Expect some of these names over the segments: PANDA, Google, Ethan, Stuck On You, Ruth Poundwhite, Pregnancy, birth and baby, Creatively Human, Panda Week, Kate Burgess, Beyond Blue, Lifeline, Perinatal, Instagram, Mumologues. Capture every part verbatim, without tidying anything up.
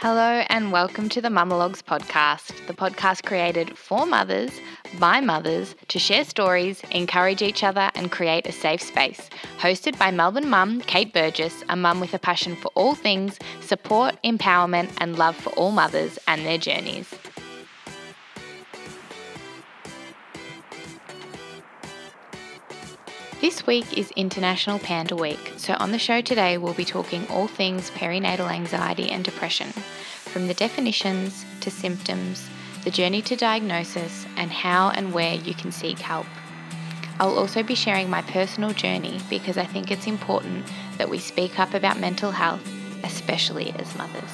Hello and welcome to the Mumologues podcast, the podcast created for mothers, by mothers, to share stories, encourage each other and create a safe space. Hosted by Melbourne mum, Kate Burgess, a mum with a passion for all things, support, empowerment and love for all mothers and their journeys. This week is International Panda Week, so on the show today we'll be talking all things perinatal anxiety and depression, from the definitions to symptoms, the journey to diagnosis, and how and where you can seek help. I'll also be sharing my personal journey because I think it's important that we speak up about mental health, especially as mothers.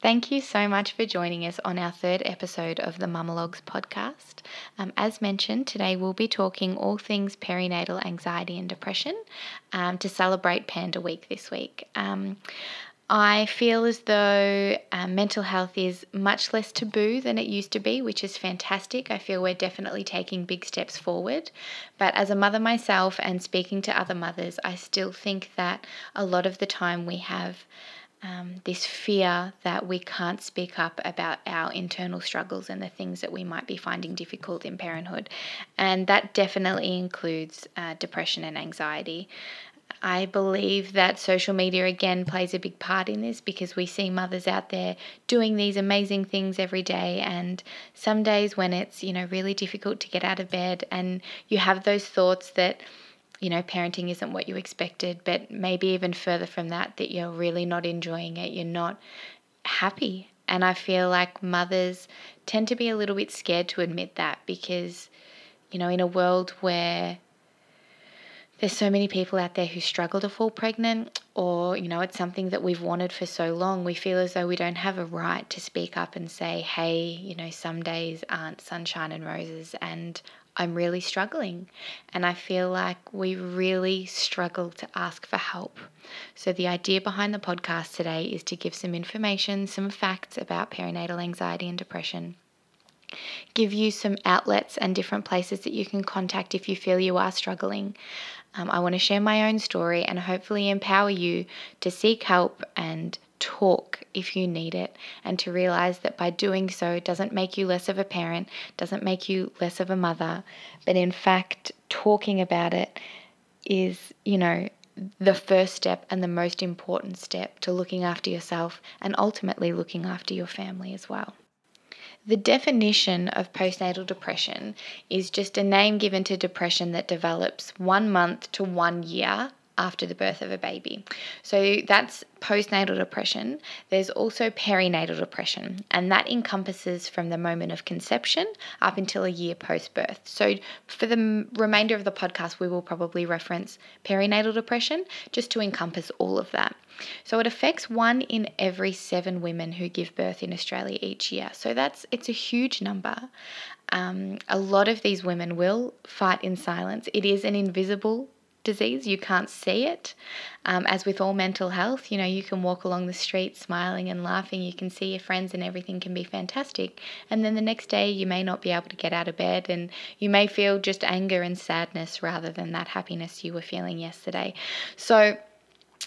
Thank you so much for joining us on our third episode of the Mumologues podcast. Um, as mentioned, today we'll be talking all things perinatal anxiety and depression um, to celebrate Panda Week this week. Um, I feel as though uh, mental health is much less taboo than it used to be, which is fantastic. I feel we're definitely taking big steps forward. But as a mother myself and speaking to other mothers, I still think that a lot of the time we have Um, this fear that we can't speak up about our internal struggles and the things that we might be finding difficult in parenthood. And that definitely includes uh, depression and anxiety. I believe that social media again plays a big part in this because we see mothers out there doing these amazing things every day, and some days when it's, you know, really difficult to get out of bed and you have those thoughts that, you know, parenting isn't what you expected, but maybe even further from that, that you're really not enjoying it, you're not happy. And I feel like mothers tend to be a little bit scared to admit that because, you know, in a world where there's so many people out there who struggle to fall pregnant, or, you know, it's something that we've wanted for so long, we feel as though we don't have a right to speak up and say, hey, you know, some days aren't sunshine and roses and I'm really struggling. And I feel like we really struggle to ask for help. So the idea behind the podcast today is to give some information, some facts about perinatal anxiety and depression, give you some outlets and different places that you can contact if you feel you are struggling. Um, I want to share my own story and hopefully empower you to seek help and talk if you need it, and to realize that by doing so doesn't make you less of a parent, doesn't make you less of a mother, but in fact talking about it is, you know, the first step and the most important step to looking after yourself and ultimately looking after your family as well. The definition of postnatal depression is just a name given to depression that develops one month to one year after the birth of a baby. So that's postnatal depression. There's also perinatal depression, and that encompasses from the moment of conception up until a year post-birth. So for the remainder of the podcast, we will probably reference perinatal depression just to encompass all of that. So it affects one in every seven women who give birth in Australia each year. So that's it's a huge number. Um, a lot of these women will fight in silence. It is an invisible disease, you can't see it. Um, as with all mental health, you know, you can walk along the street smiling and laughing, you can see your friends and everything can be fantastic. And then the next day you may not be able to get out of bed and you may feel just anger and sadness rather than that happiness you were feeling yesterday. So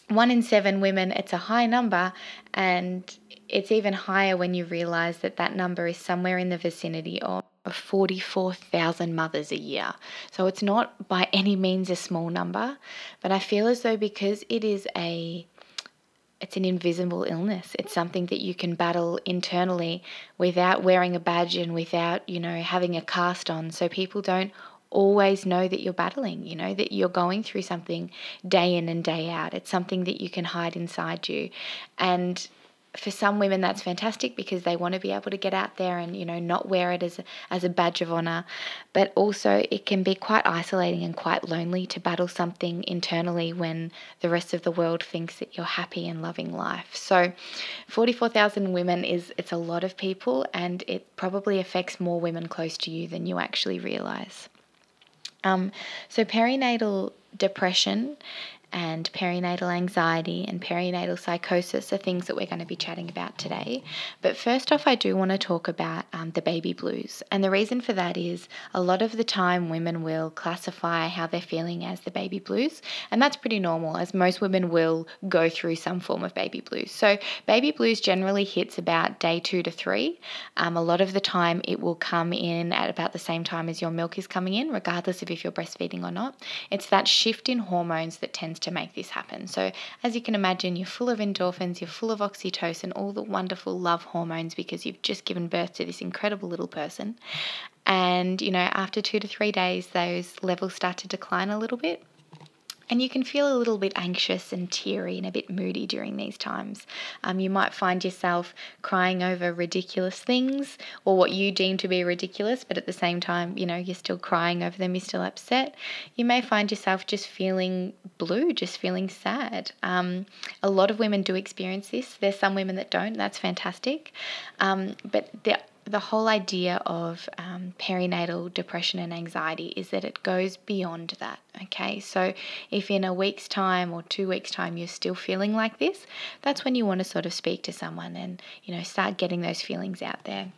one in seven women, it's a high number, and it's even higher when you realize that that number is somewhere in the vicinity of forty-four thousand mothers a year. So it's not by any means a small number, but I feel as though because it is a it's an invisible illness, it's something that you can battle internally without wearing a badge and without, you know, having a cast on. So people don't always know that you're battling, you know, that you're going through something day in and day out. It's something that you can hide inside you. And for some women, that's fantastic because they want to be able to get out there and, you know, not wear it as a, as a badge of honour. But also it can be quite isolating and quite lonely to battle something internally when the rest of the world thinks that you're happy and loving life. So forty-four thousand women is, it's a lot of people, and it probably affects more women close to you than you actually realise. Um, so perinatal depression and perinatal anxiety and perinatal psychosis are things that we're going to be chatting about today. But first off, I do want to talk about um, the baby blues. And the reason for that is a lot of the time women will classify how they're feeling as the baby blues. And that's pretty normal, as most women will go through some form of baby blues. So baby blues generally hits about day two to three. Um, a lot of the time it will come in at about the same time as your milk is coming in, regardless of if you're breastfeeding or not. It's that shift in hormones that tends to make this happen. So as you can imagine, you're full of endorphins, you're full of oxytocin, all the wonderful love hormones, because you've just given birth to this incredible little person. And, you know, after two to three days, those levels start to decline a little bit. And you can feel a little bit anxious and teary and a bit moody during these times. Um, you might find yourself crying over ridiculous things, or what you deem to be ridiculous, but at the same time, you know, you're still crying over them, you're still upset. You may find yourself just feeling blue, just feeling sad. Um, a lot of women do experience this. There's some women that don't. That's fantastic. Um, but the The whole idea of um, perinatal depression and anxiety is that it goes beyond that, okay? So if in a week's time or two weeks' time you're still feeling like this, that's when you want to sort of speak to someone and, you know, start getting those feelings out there.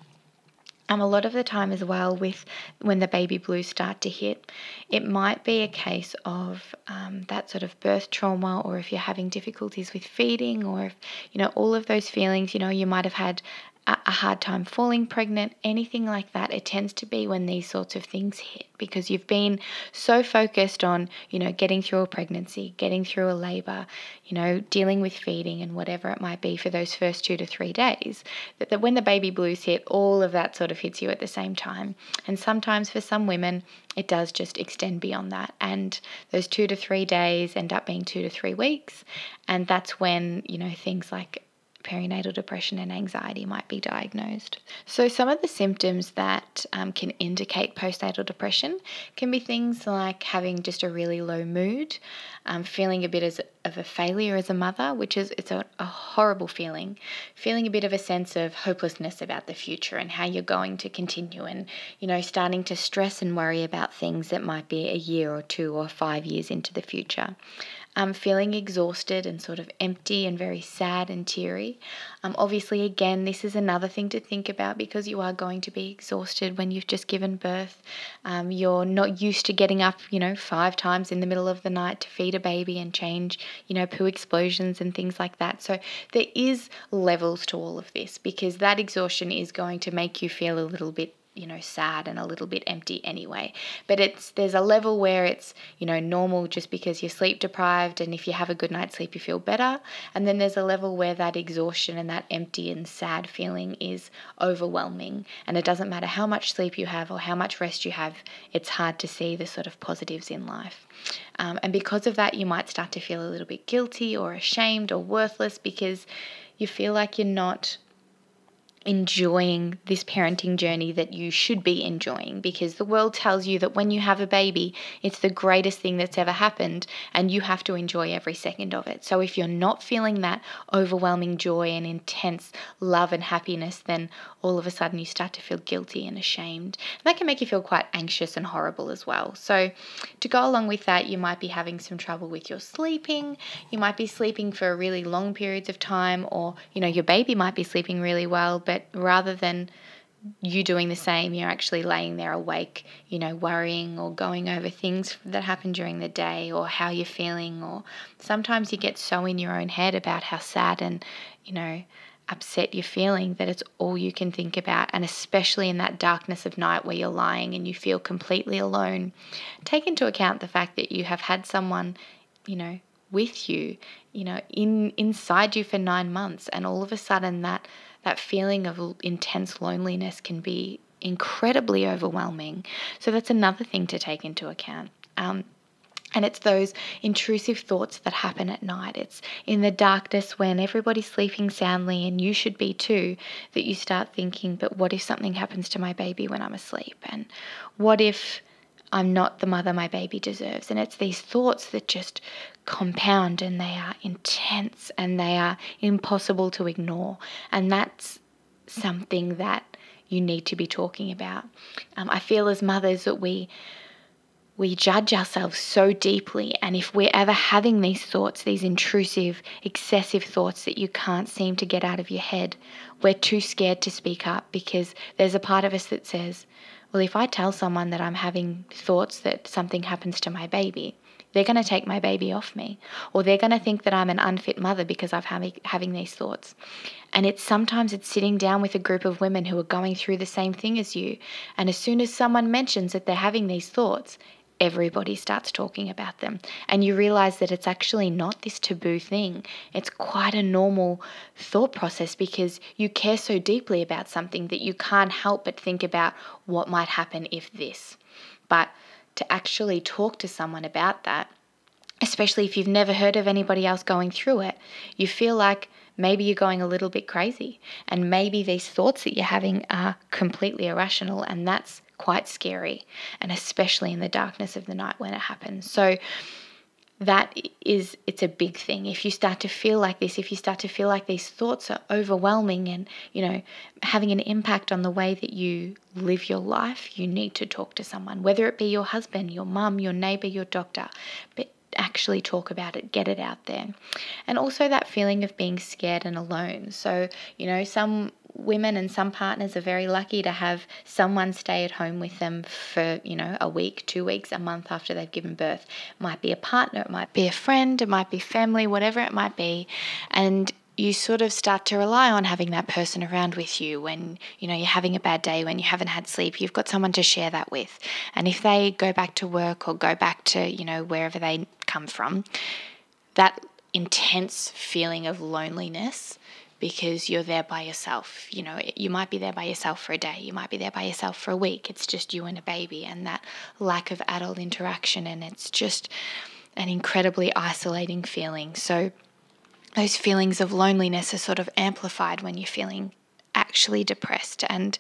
Um, a lot of the time as well, with when the baby blues start to hit, it might be a case of um, that sort of birth trauma, or if you're having difficulties with feeding, or if, you know, all of those feelings, you know, you might have had a hard time falling pregnant, anything like that. It tends to be when these sorts of things hit, because you've been so focused on, you know, getting through a pregnancy, getting through a labour, you know, dealing with feeding and whatever it might be for those first two to three days, that, that when the baby blues hit, all of that sort of hits you at the same time. And sometimes for some women, it does just extend beyond that. And those two to three days end up being two to three weeks. And that's when, you know, things like perinatal depression and anxiety might be diagnosed. So some of the symptoms that um, can indicate postnatal depression can be things like having just a really low mood, um, feeling a bit as of a failure as a mother, which is it's a, a horrible feeling, feeling a bit of a sense of hopelessness about the future and how you're going to continue, and, you know, starting to stress and worry about things that might be a year or two or five years into the future. Um, feeling exhausted and sort of empty and very sad and teary. Um, obviously, again, this is another thing to think about, because you are going to be exhausted when you've just given birth. Um, you're not used to getting up, you know, five times in the middle of the night to feed a baby and change, you know, poo explosions and things like that. So there is levels to all of this, because that exhaustion is going to make you feel a little bit, you know, sad and a little bit empty anyway. But it's there's a level where it's, you know, normal just because you're sleep deprived, and if you have a good night's sleep you feel better. And then there's a level where that exhaustion and that empty and sad feeling is overwhelming, and it doesn't matter how much sleep you have or how much rest you have, it's hard to see the sort of positives in life. Um, and because of that, you might start to feel a little bit guilty or ashamed or worthless, because you feel like you're not enjoying this parenting journey that you should be enjoying, because the world tells you that when you have a baby, it's the greatest thing that's ever happened and you have to enjoy every second of it. So if you're not feeling that overwhelming joy and intense love and happiness, then all of a sudden you start to feel guilty and ashamed. And that can make you feel quite anxious and horrible as well. So to go along with that, you might be having some trouble with your sleeping. You might be sleeping for really long periods of time, or, you know, your baby might be sleeping really well, but But rather than you doing the same, you're actually laying there awake, you know, worrying or going over things that happened during the day or how you're feeling. Or sometimes you get so in your own head about how sad and, you know, upset you're feeling that it's all you can think about. And especially in that darkness of night where you're lying and you feel completely alone, take into account the fact that you have had someone, you know, with you, you know, in inside you for nine months, and all of a sudden that that feeling of intense loneliness can be incredibly overwhelming. So that's another thing to take into account. Um, And it's those intrusive thoughts that happen at night. It's in the darkness when everybody's sleeping soundly, and you should be too, that you start thinking, but what if something happens to my baby when I'm asleep? And what if I'm not the mother my baby deserves? And it's these thoughts that just compound, and they are intense and they are impossible to ignore. And that's something that you need to be talking about. Um, I feel as mothers that we we judge ourselves so deeply, and if we're ever having these thoughts, these intrusive, excessive thoughts that you can't seem to get out of your head, we're too scared to speak up because there's a part of us that says, well, if I tell someone that I'm having thoughts that something happens to my baby, they're going to take my baby off me, or they're going to think that I'm an unfit mother because I'm having, having these thoughts. And it's sometimes it's sitting down with a group of women who are going through the same thing as you, and as soon as someone mentions that they're having these thoughts, everybody starts talking about them, and you realize that it's actually not this taboo thing. It's quite a normal thought process because you care so deeply about something that you can't help but think about what might happen if this. But to actually talk to someone about that, especially if you've never heard of anybody else going through it, you feel like maybe you're going a little bit crazy, and maybe these thoughts that you're having are completely irrational, and that's quite scary, and especially in the darkness of the night when it happens. So that is, it's a big thing. If you start to feel like this, if you start to feel like these thoughts are overwhelming and, you know, having an impact on the way that you live your life, you need to talk to someone, whether it be your husband, your mum, your neighbour, your doctor, but actually talk about it, get it out there. And also that feeling of being scared and alone. So, you know, some women and some partners are very lucky to have someone stay at home with them for, you know, a week, two weeks, a month after they've given birth. It might be a partner, it might be a friend, it might be family, whatever it might be. And you sort of start to rely on having that person around with you when, you know, you're having a bad day, when you haven't had sleep, you've got someone to share that with. And if they go back to work or go back to, you know, wherever they come from, that intense feeling of loneliness, because you're there by yourself. You know, you might be there by yourself for a day, you might be there by yourself for a week. It's just you and a baby, and that lack of adult interaction, and it's just an incredibly isolating feeling. So those feelings of loneliness are sort of amplified when you're feeling actually depressed, and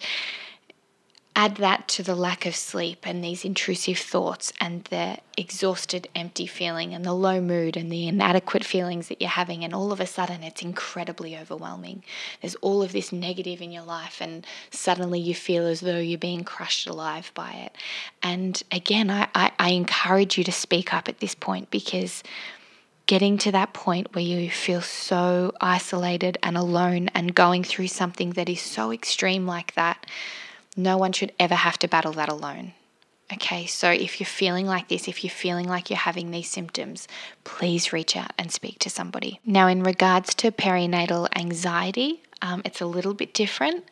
add that to the lack of sleep and these intrusive thoughts and the exhausted, empty feeling and the low mood and the inadequate feelings that you're having, and all of a sudden it's incredibly overwhelming. There's all of this negative in your life, and suddenly you feel as though you're being crushed alive by it. And again, I, I, I encourage you to speak up at this point, because getting to that point where you feel so isolated and alone and going through something that is so extreme like that, no one should ever have to battle that alone. Okay, so if you're feeling like this, if you're feeling like you're having these symptoms, please reach out and speak to somebody. Now, in regards to perinatal anxiety, um, it's a little bit different.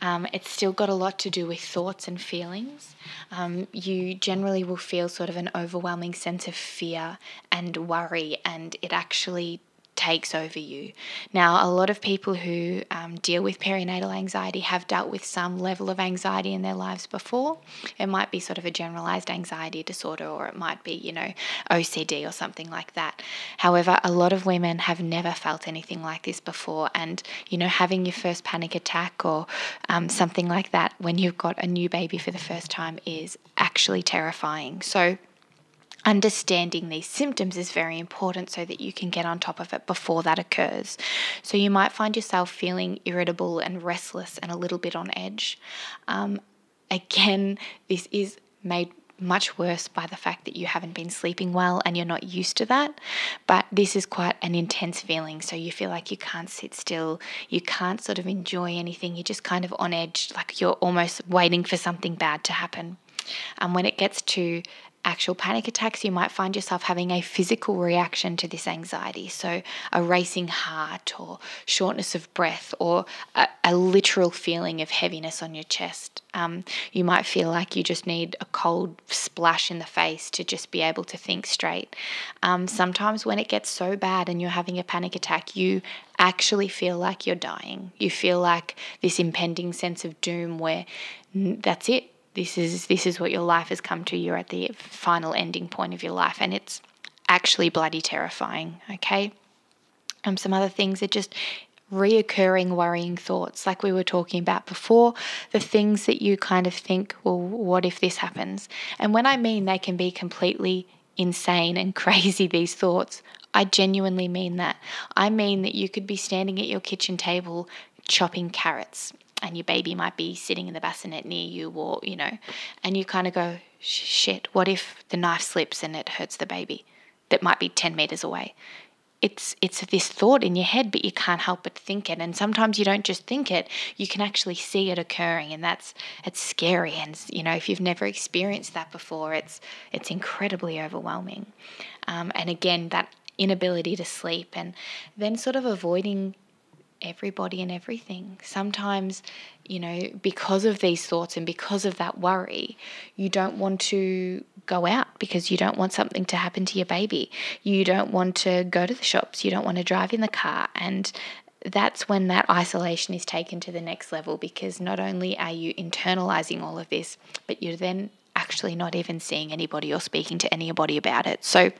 Um, it's still got a lot to do with thoughts and feelings. Um, you generally will feel sort of an overwhelming sense of fear and worry, and it actually takes over you. Now, a lot of people who um, deal with perinatal anxiety have dealt with some level of anxiety in their lives before. It might be sort of a generalized anxiety disorder, or it might be, you know, O C D or something like that. However, a lot of women have never felt anything like this before, and, you know, having your first panic attack or um, something like that when you've got a new baby for the first time is actually terrifying. So understanding these symptoms is very important so that you can get on top of it before that occurs. So you might find yourself feeling irritable and restless and a little bit on edge. Um, again, this is made much worse by the fact that you haven't been sleeping well and you're not used to that, but this is quite an intense feeling. So you feel like you can't sit still, you can't sort of enjoy anything, you're just kind of on edge, like you're almost waiting for something bad to happen. And um, when it gets to actual panic attacks, you might find yourself having a physical reaction to this anxiety. So a racing heart, or shortness of breath, or a, a literal feeling of heaviness on your chest. Um, you might feel like you just need a cold splash in the face to just be able to think straight. Um, sometimes when it gets so bad and you're having a panic attack, you actually feel like you're dying. You feel like this impending sense of doom where that's it. This is this is what your life has come to. You're at the final ending point of your life, and it's actually bloody terrifying, okay? Um, some other things are just reoccurring worrying thoughts, like we were talking about before, the things that you kind of think, well, what if this happens? And when I mean they can be completely insane and crazy, these thoughts, I genuinely mean that. I mean that you could be standing at your kitchen table chopping carrots and your baby might be sitting in the bassinet near you, or, you know, and you kind of go, shit, what if the knife slips and it hurts the baby that might be ten meters away? It's it's this thought in your head, but you can't help but think it. And sometimes you don't just think it, you can actually see it occurring, and that's it's scary. And, you know, if you've never experienced that before, it's it's incredibly overwhelming. Um, and again, that inability to sleep, and then sort of avoiding everybody and everything. Sometimes, you know, because of these thoughts and because of that worry, you don't want to go out because you don't want something to happen to your baby. You don't want to go to the shops. You don't want to drive in the car. And that's when that isolation is taken to the next level, because not only are you internalizing all of this, but you're then actually not even seeing anybody or speaking to anybody about it. So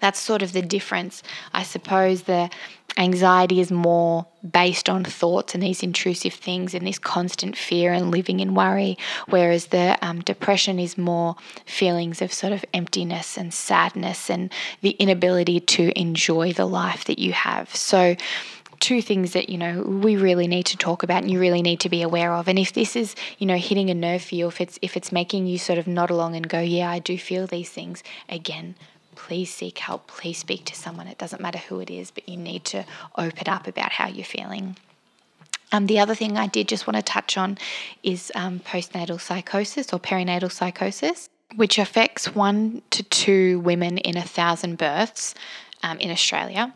that's sort of the difference. I suppose the anxiety is more based on thoughts and these intrusive things and this constant fear and living in worry, whereas the um, depression is more feelings of sort of emptiness and sadness and the inability to enjoy the life that you have. So two things that, you know, we really need to talk about and you really need to be aware of. And if this is, you know, hitting a nerve for you, if it's, if it's making you sort of nod along and go, yeah, I do feel these things, again, please seek help, please speak to someone. It doesn't matter who it is, but you need to open up about how you're feeling. Um, the other thing I did just want to touch on is um, postnatal psychosis or perinatal psychosis, which affects one to two women in a thousand births um, in Australia.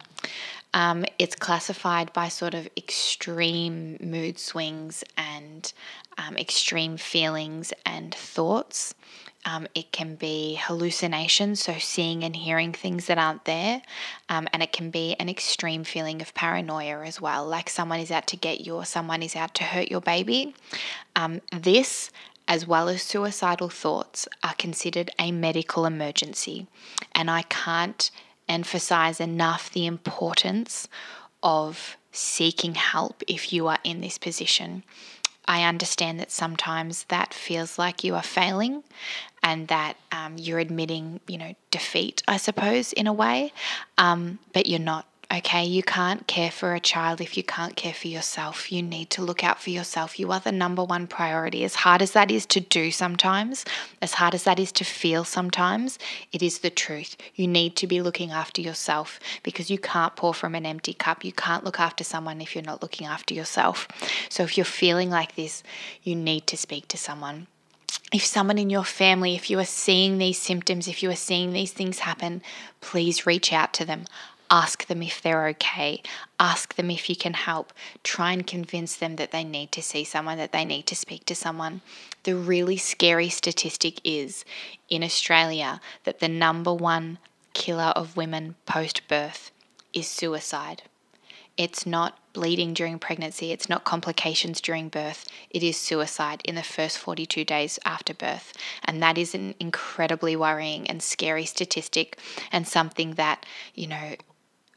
Um, it's classified by sort of extreme mood swings and um, extreme feelings and thoughts. Um, it can be hallucinations, so seeing and hearing things that aren't there. Um, and it can be an extreme feeling of paranoia as well, like someone is out to get you or someone is out to hurt your baby. Um, this, as well as suicidal thoughts, are considered a medical emergency. And I can't emphasize enough the importance of seeking help if you are in this position. I understand that sometimes that feels like you are failing and that um, you're admitting, you know, defeat, I suppose, in a way, um, but you're not, okay? You can't care for a child if you can't care for yourself. You need to look out for yourself. You are the number one priority. As hard as that is to do sometimes, as hard as that is to feel sometimes, it is the truth. You need to be looking after yourself, because you can't pour from an empty cup. You can't look after someone if you're not looking after yourself. So if you're feeling like this, you need to speak to someone. If someone in your family, if you are seeing these symptoms, if you are seeing these things happen, please reach out to them. Ask them if they're okay. Ask them if you can help. Try and convince them that they need to see someone, that they need to speak to someone. The really scary statistic is in Australia that the number one killer of women post-birth is suicide. It's not bleeding during pregnancy. It's not complications during birth. It is suicide in the first forty-two days after birth. And that is an incredibly worrying and scary statistic, and something that, you know,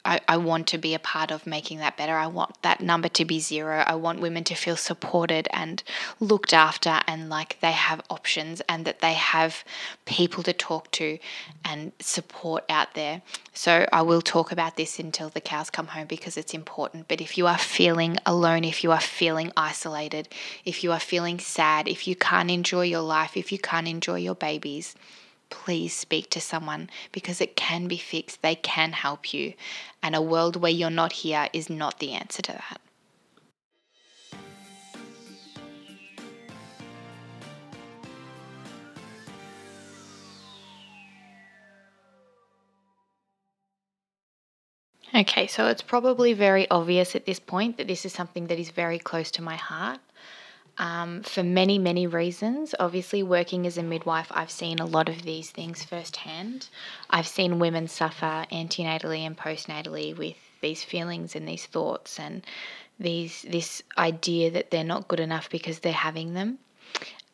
I, I want to be a part of making that better. I want that number to be zero. I want women to feel supported and looked after, and like they have options and that they have people to talk to and support out there. So I will talk about this until the cows come home, because it's important. But if you are feeling alone, if you are feeling isolated, if you are feeling sad, if you can't enjoy your life, if you can't enjoy your babies, please speak to someone, because it can be fixed. They can help you. And a world where you're not here is not the answer to that. Okay, so it's probably very obvious at this point that this is something that is very close to my heart. Um, for many, many reasons. Obviously, working as a midwife, I've seen a lot of these things firsthand. I've seen women suffer antenatally and postnatally with these feelings and these thoughts and these this idea that they're not good enough because they're having them.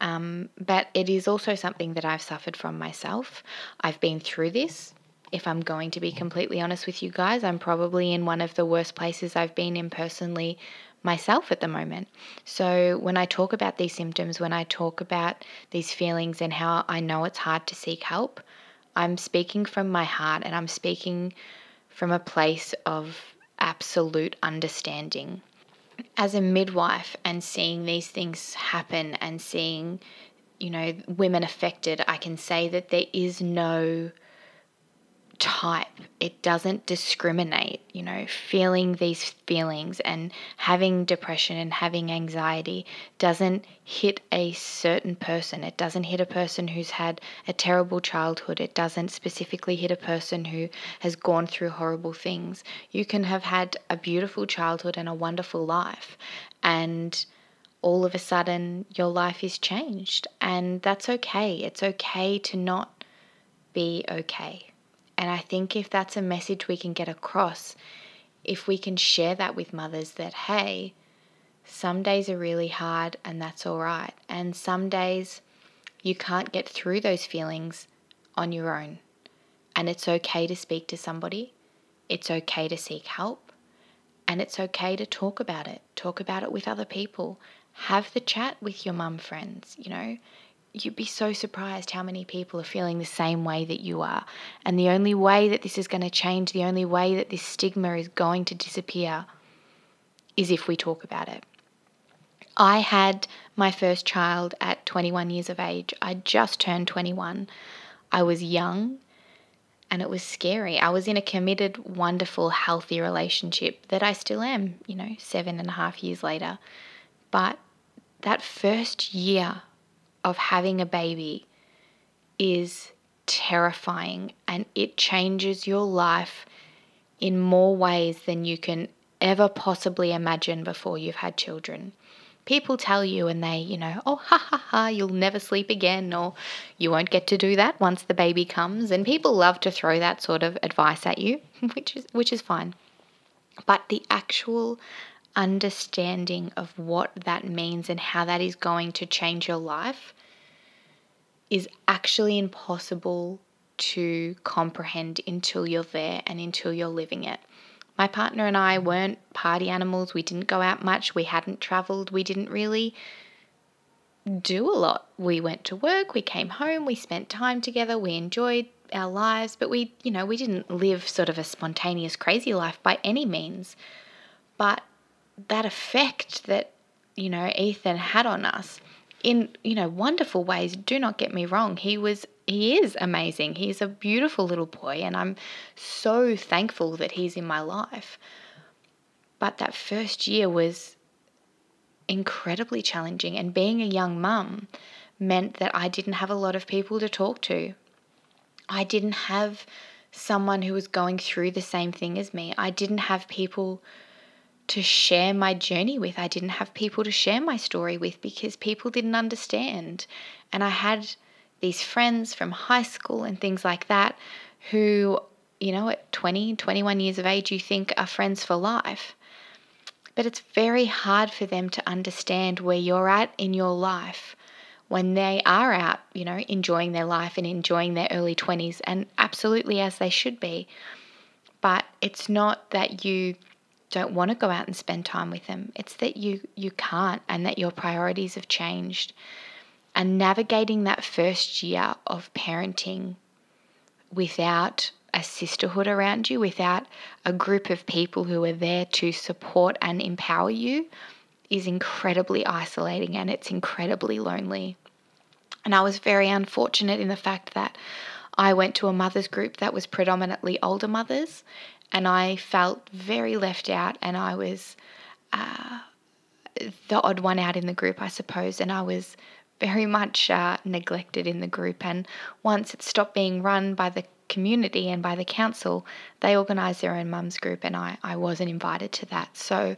Um, but it is also something that I've suffered from myself. I've been through this. If I'm going to be completely honest with you guys, I'm probably in one of the worst places I've been in personally myself at the moment. So when I talk about these symptoms, when I talk about these feelings and how I know it's hard to seek help, I'm speaking from my heart, and I'm speaking from a place of absolute understanding. as a midwife and seeing these things happen and seeing, you know, women affected, I can say that there is no type. It doesn't discriminate, you know, feeling these feelings and having depression and having anxiety doesn't hit a certain person. It doesn't hit a person who's had a terrible childhood. It doesn't specifically hit a person who has gone through horrible things. You can have had a beautiful childhood and a wonderful life, and all of a sudden your life is changed, and that's okay. It's okay to not be okay. And I think if that's a message we can get across, if we can share that with mothers that, hey, some days are really hard and that's all right. And some days you can't get through those feelings on your own. And it's okay to speak to somebody. It's okay to seek help. And it's okay to talk about it. Talk about it with other people. Have the chat with your mum friends, you know. You'd be so surprised how many people are feeling the same way that you are. And the only way that this is going to change, the only way that this stigma is going to disappear is if we talk about it. I had my first child at twenty-one years of age. I just turned twenty-one. I was young and it was scary. I was in a committed, wonderful, healthy relationship that I still am, you know, seven and a half years later. But that first year of having a baby is terrifying, and it changes your life in more ways than you can ever possibly imagine before you've had children. People tell you and they, you know, oh, ha, ha, ha, you'll never sleep again, or you won't get to do that once the baby comes. And people love to throw that sort of advice at you, which is, which is fine. But the actual understanding of what that means and how that is going to change your life is actually impossible to comprehend until you're there and until you're living it. My partner and I weren't party animals. We didn't go out much. We hadn't traveled. We didn't really do a lot. We went to work. We came home. We spent time together. We enjoyed our lives, but we, you know, we didn't live sort of a spontaneous, crazy life by any means. But that effect that, you know, Ethan had on us in, you know, wonderful ways, do not get me wrong. He was, he is amazing. He's a beautiful little boy and I'm so thankful that he's in my life. But that first year was incredibly challenging, and being a young mum meant that I didn't have a lot of people to talk to. I didn't have someone who was going through the same thing as me. I didn't have people to share my journey with. I didn't have people to share my story with because people didn't understand. And I had these friends from high school and things like that who, you know, at twenty, twenty-one years of age, you think are friends for life. But it's very hard for them to understand where you're at in your life when they are out, you know, enjoying their life and enjoying their early twenties, and absolutely as they should be. But it's not that you don't want to go out and spend time with them. It's that you you can't, and that your priorities have changed. And navigating that first year of parenting without a sisterhood around you, without a group of people who are there to support and empower you, is incredibly isolating and it's incredibly lonely. And I was very unfortunate in the fact that I went to a mother's group that was predominantly older mothers, and I felt very left out, and I was uh, the odd one out in the group, I suppose, and I was very much uh, neglected in the group. And once it stopped being run by the community and by the council, they organised their own mums group, and I, I wasn't invited to that. So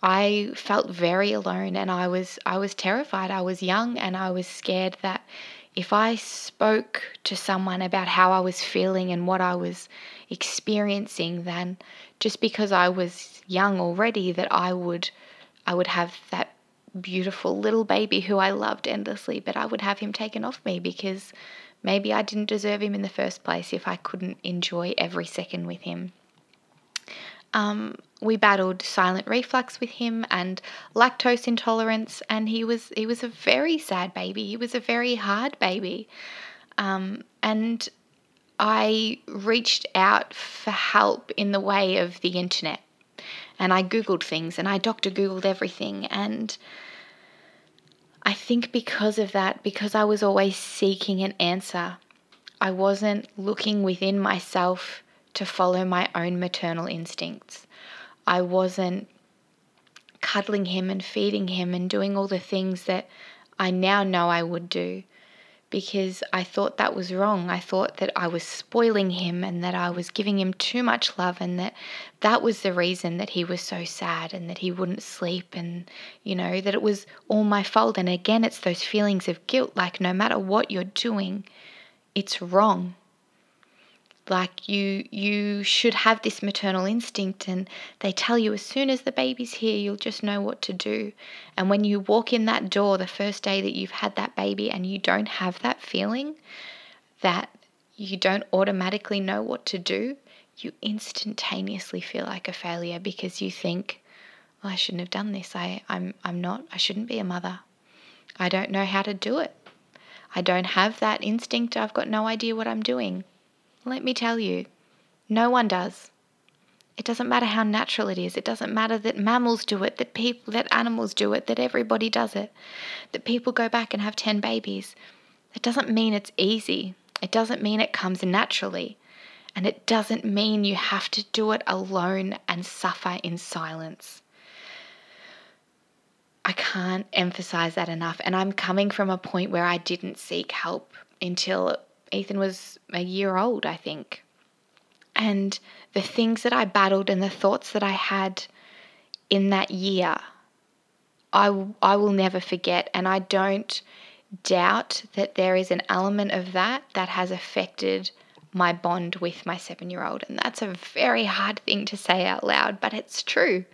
I felt very alone, and I was I was terrified. I was young and I was scared that if I spoke to someone about how I was feeling and what I was experiencing, then just because I was young already, that I would I would have that beautiful little baby who I loved endlessly, but I would have him taken off me because maybe I didn't deserve him in the first place if I couldn't enjoy every second with him. Um, we battled silent reflux with him and lactose intolerance, and he was he was a very sad baby. He was a very hard baby. Um, and I reached out for help in the way of the internet. and I Googled things and I Doctor Googled everything. And I think because of that, because I was always seeking an answer, I wasn't looking within myself to follow my own maternal instincts. I wasn't cuddling him and feeding him and doing all the things that I now know I would do, because I thought that was wrong. I thought that I was spoiling him and that I was giving him too much love, and that that was the reason that he was so sad and that he wouldn't sleep, and, you know, that it was all my fault. And again, it's those feelings of guilt, like no matter what you're doing, it's wrong. Like you you should have this maternal instinct, and they tell you as soon as the baby's here, you'll just know what to do. And when you walk in that door the first day that you've had that baby and you don't have that feeling that you don't automatically know what to do, you instantaneously feel like a failure, because you think, well, I shouldn't have done this. I, I'm I'm not, I shouldn't be a mother. I don't know how to do it. I don't have that instinct. I've got no idea what I'm doing. Let me tell you, no one does. It doesn't matter how natural it is. It doesn't matter that mammals do it, that people, that animals do it, that everybody does it, that people go back and have ten babies. It doesn't mean it's easy. It doesn't mean it comes naturally. And it doesn't mean you have to do it alone and suffer in silence. I can't emphasize that enough. And I'm coming from a point where I didn't seek help until Ethan was a year old, I think. And the things that I battled and the thoughts that I had in that year, I, I will never forget. And I don't doubt that there is an element of that that has affected my bond with my seven-year-old. And that's a very hard thing to say out loud, but it's true,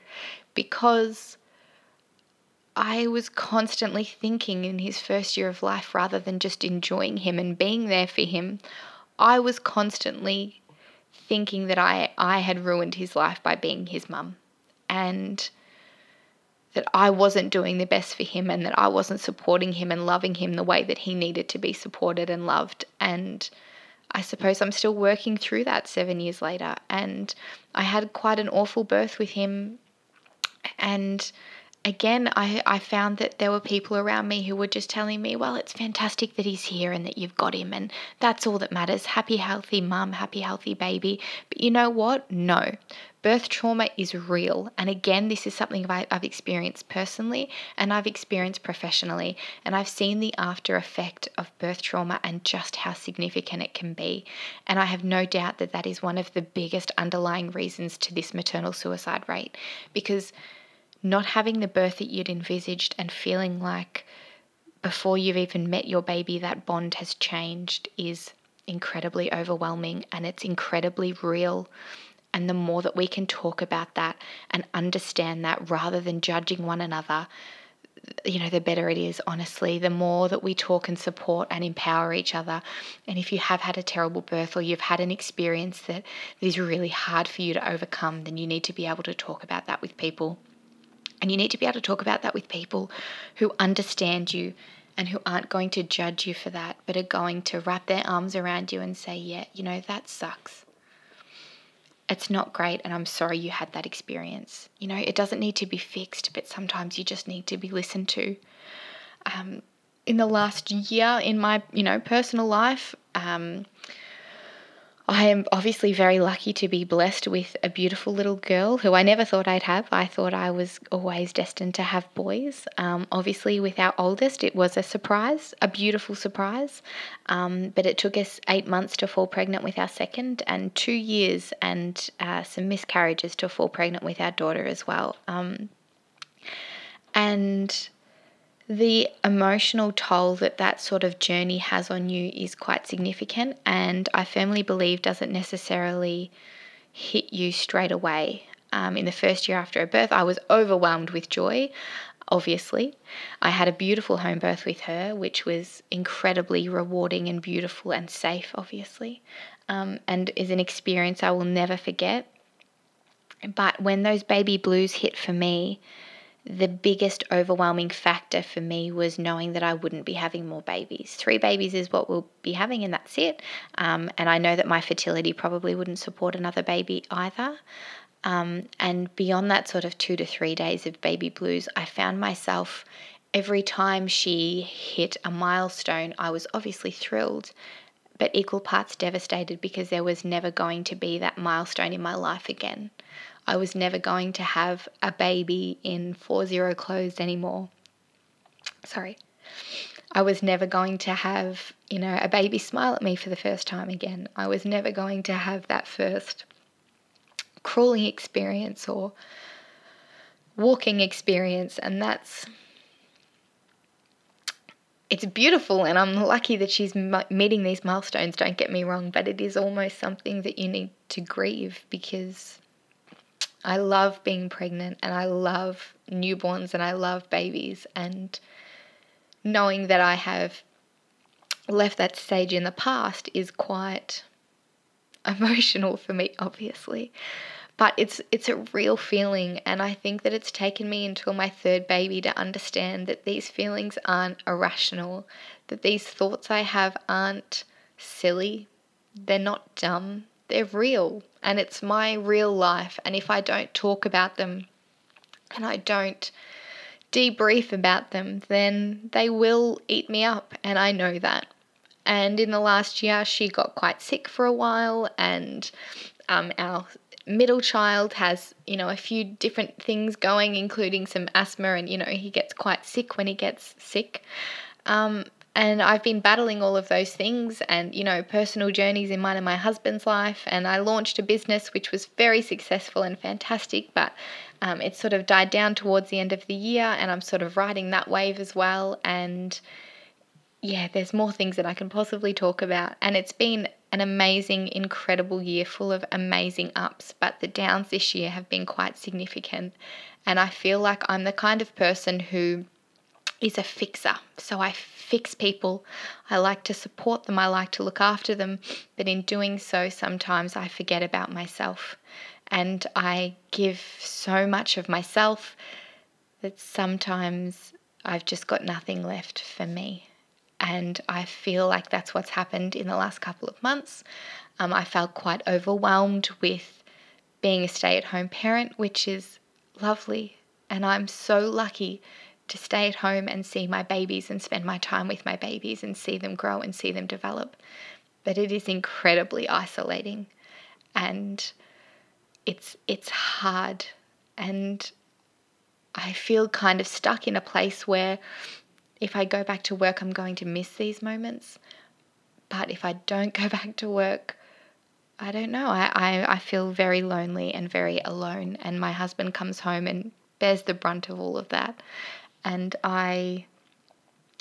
because I was constantly thinking in his first year of life, rather than just enjoying him and being there for him, I was constantly thinking that I, I had ruined his life by being his mum, and that I wasn't doing the best for him, and that I wasn't supporting him and loving him the way that he needed to be supported and loved. And I suppose I'm still working through that seven years later. And I had quite an awful birth with him, and again, I, I found that there were people around me who were just telling me, well, it's fantastic that he's here and that you've got him, and that's all that matters. Happy, healthy mum, happy, healthy baby. But you know what? No. Birth trauma is real. And again, this is something I've, I've experienced personally, and I've experienced professionally. And I've seen the after effect of birth trauma and just how significant it can be. And I have no doubt that that is one of the biggest underlying reasons to this maternal suicide rate, because not having the birth that you'd envisaged and feeling like before you've even met your baby that bond has changed is incredibly overwhelming, and it's incredibly real. And the more that we can talk about that and understand that, rather than judging one another, you know, the better it is, honestly. The more that we talk and support and empower each other. And if you have had a terrible birth, or you've had an experience that is really hard for you to overcome, then you need to be able to talk about that with people. And you need to be able to talk about that with people who understand you and who aren't going to judge you for that, but are going to wrap their arms around you and say, yeah, you know, that sucks. It's not great, and I'm sorry you had that experience. You know, it doesn't need to be fixed, but sometimes you just need to be listened to. Um, in the last year in my, you know, personal life, um, I am obviously very lucky to be blessed with a beautiful little girl who I never thought I'd have. I thought I was always destined to have boys. Um, obviously, with our oldest, it was a surprise, a beautiful surprise. Um, but it took us eight months to fall pregnant with our second, and two years and uh, some miscarriages to fall pregnant with our daughter as well. Um, and the emotional toll that that sort of journey has on you is quite significant, and I firmly believe doesn't necessarily hit you straight away. Um, in the first year after a birth, I was overwhelmed with joy, obviously. I had a beautiful home birth with her, which was incredibly rewarding and beautiful and safe, obviously, um, and is an experience I will never forget. But when those baby blues hit for me, the biggest overwhelming factor for me was knowing that I wouldn't be having more babies. Three babies is what we'll be having, and that's it. Um, and I know that my fertility probably wouldn't support another baby either. Um, and beyond that sort of two to three days of baby blues, I found myself every time she hit a milestone, I was obviously thrilled, but equal parts devastated, because there was never going to be that milestone in my life again. I was never going to have a baby in four zero clothes anymore. Sorry. I was never going to have, you know, a baby smile at me for the first time again. I was never going to have that first crawling experience or walking experience, and that's, it's beautiful, and I'm lucky that she's meeting these milestones, don't get me wrong, but it is almost something that you need to grieve, because I love being pregnant and I love newborns and I love babies, and knowing that I have left that stage in the past is quite emotional for me, obviously, but it's it's a real feeling, and I think that it's taken me until my third baby to understand that these feelings aren't irrational, that these thoughts I have aren't silly, they're not dumb, they're real, and it's my real life, and if I don't talk about them and I don't debrief about them, then they will eat me up, and I know that. And in the last year, she got quite sick for a while, and um, our middle child has, you know, a few different things going, including some asthma, and, you know, he gets quite sick when he gets sick. Um, and I've been battling all of those things and, you know, personal journeys in mine and my husband's life, and I launched a business which was very successful and fantastic, but um, it sort of died down towards the end of the year, and I'm sort of riding that wave as well, and yeah, there's more things that I can possibly talk about, and it's been an amazing, incredible year full of amazing ups, but the downs this year have been quite significant, and I feel like I'm the kind of person who is a fixer, so I fix people, I like to support them, I like to look after them, but in doing so sometimes I forget about myself, and I give so much of myself that sometimes I've just got nothing left for me. And I feel like that's what's happened in the last couple of months. Um, I felt quite overwhelmed with being a stay-at-home parent, which is lovely. And I'm so lucky to stay at home and see my babies and spend my time with my babies and see them grow and see them develop. But it is incredibly isolating, and it's it's hard. And I feel kind of stuck in a place where, if I go back to work, I'm going to miss these moments. But if I don't go back to work, I don't know. I, I, I feel very lonely and very alone. And my husband comes home and bears the brunt of all of that. And I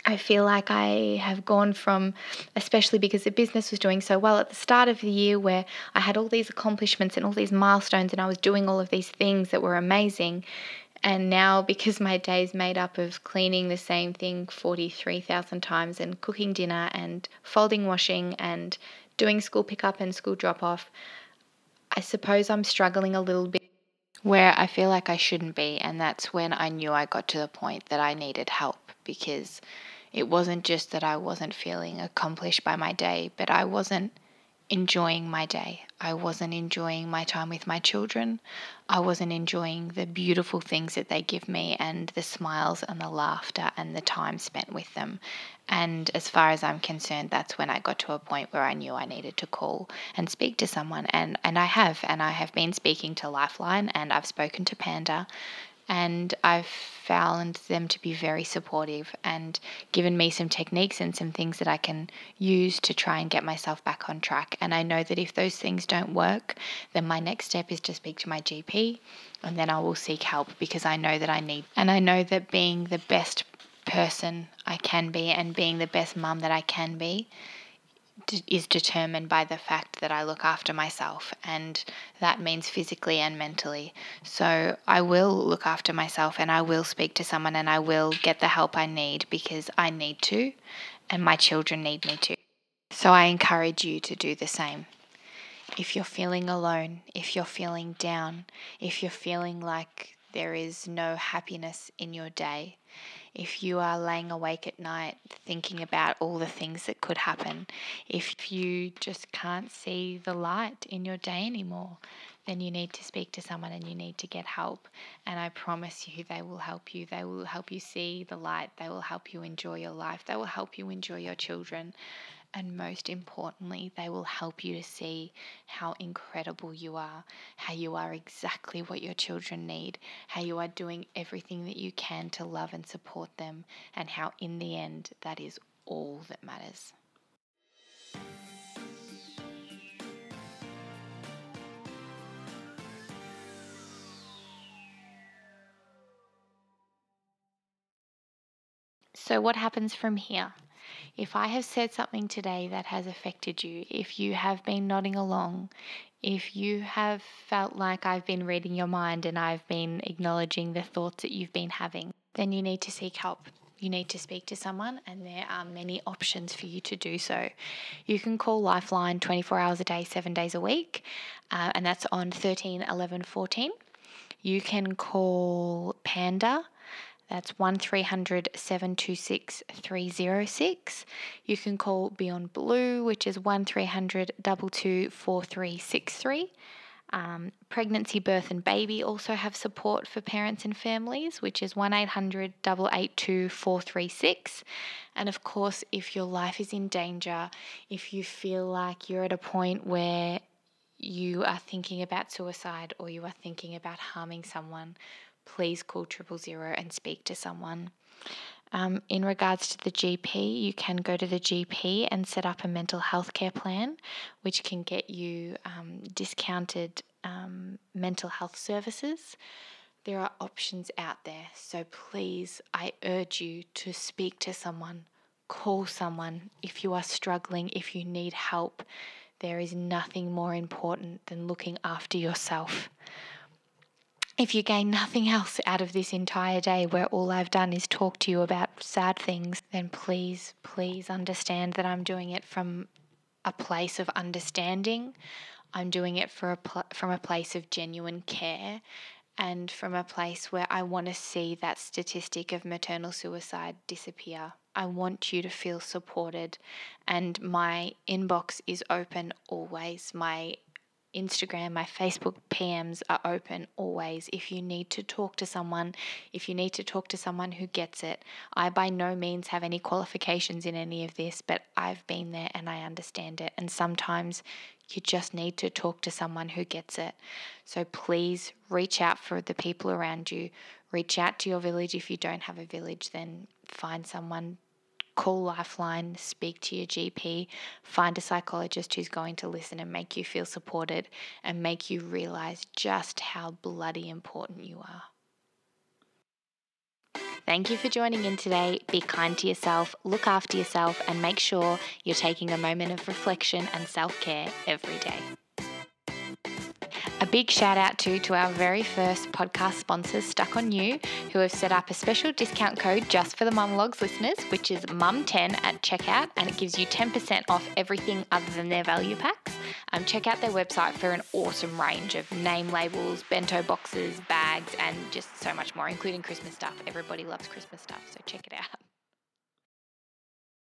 I feel like I have gone from, especially because the business was doing so well at the start of the year, where I had all these accomplishments and all these milestones and I was doing all of these things that were amazing. And now, because my day's made up of cleaning the same thing forty-three thousand times and cooking dinner and folding washing and doing school pickup and school drop-off, I suppose I'm struggling a little bit where I feel like I shouldn't be. And that's when I knew I got to the point that I needed help, because it wasn't just that I wasn't feeling accomplished by my day, but I wasn't enjoying my day. I wasn't enjoying my time with my children. I wasn't enjoying the beautiful things that they give me and the smiles and the laughter and the time spent with them. And as far as I'm concerned, that's when I got to a point where I knew I needed to call and speak to someone. And, and I have, and I have been speaking to Lifeline, and I've spoken to Panda, and I've found them to be very supportive and given me some techniques and some things that I can use to try and get myself back on track. And I know that if those things don't work, then my next step is to speak to my G P, and then I will seek help, because I know that I need, and I know that being the best person I can be and being the best mum that I can be is determined by the fact that I look after myself, and that means physically and mentally. So I will look after myself, and I will speak to someone, and I will get the help I need, because I need to, and my children need me to. So I encourage you to do the same. If you're feeling alone, if you're feeling down, if you're feeling like there is no happiness in your day, if you are laying awake at night thinking about all the things that could happen, if you just can't see the light in your day anymore, then you need to speak to someone and you need to get help. And I promise you, they will help you. They will help you see the light. They will help you enjoy your life. They will help you enjoy your children. And most importantly, they will help you to see how incredible you are, how you are exactly what your children need, how you are doing everything that you can to love and support them, and how in the end, that is all that matters. So what happens from here? If I have said something today that has affected you, if you have been nodding along, if you have felt like I've been reading your mind and I've been acknowledging the thoughts that you've been having, then you need to seek help. You need to speak to someone, and there are many options for you to do so. You can call Lifeline twenty-four hours a day, seven days a week, uh, and that's on thirteen, eleven, fourteen. You can call PANDA. That's one three hundred, seven two six, three oh six. You can call Beyond Blue, which is one three hundred, two two two, four three six three. Um, Pregnancy, Birth and Baby also have support for parents and families, which is one eight hundred, eight eight two, four three six. And of course, if your life is in danger, if you feel like you're at a point where you are thinking about suicide or you are thinking about harming someone, please call triple zero and speak to someone. Um, in regards to the G P, you can go to the G P and set up a mental health care plan, which can get you um, discounted um, mental health services. There are options out there, so please, I urge you to speak to someone, call someone if you are struggling, if you need help. There is nothing more important than looking after yourself. If you gain nothing else out of this entire day where all I've done is talk to you about sad things, then please, please understand that I'm doing it from a place of understanding. I'm doing it for a pl- from a place of genuine care, and from a place where I want to see that statistic of maternal suicide disappear. I want you to feel supported, and my inbox is open always. My Instagram, my Facebook P Ms are open always. If you need to talk to someone, if you need to talk to someone who gets it, I by no means have any qualifications in any of this, but I've been there and I understand it. And sometimes you just need to talk to someone who gets it. So please reach out for the people around you. Reach out to your village. If you don't have a village, then find someone. Call Lifeline, speak to your G P, find a psychologist who's going to listen and make you feel supported and make you realise just how bloody important you are. Thank you for joining in today. Be kind to yourself, look after yourself, and make sure you're taking a moment of reflection and self-care every day. A big shout out to, to our very first podcast sponsors, Stuck On You, who have set up a special discount code just for the Mumologues listeners, which is mum ten at checkout, and it gives you ten percent off everything other than their value packs. Um, check out their website for an awesome range of name labels, bento boxes, bags, and just so much more, including Christmas stuff. Everybody loves Christmas stuff, so check it out.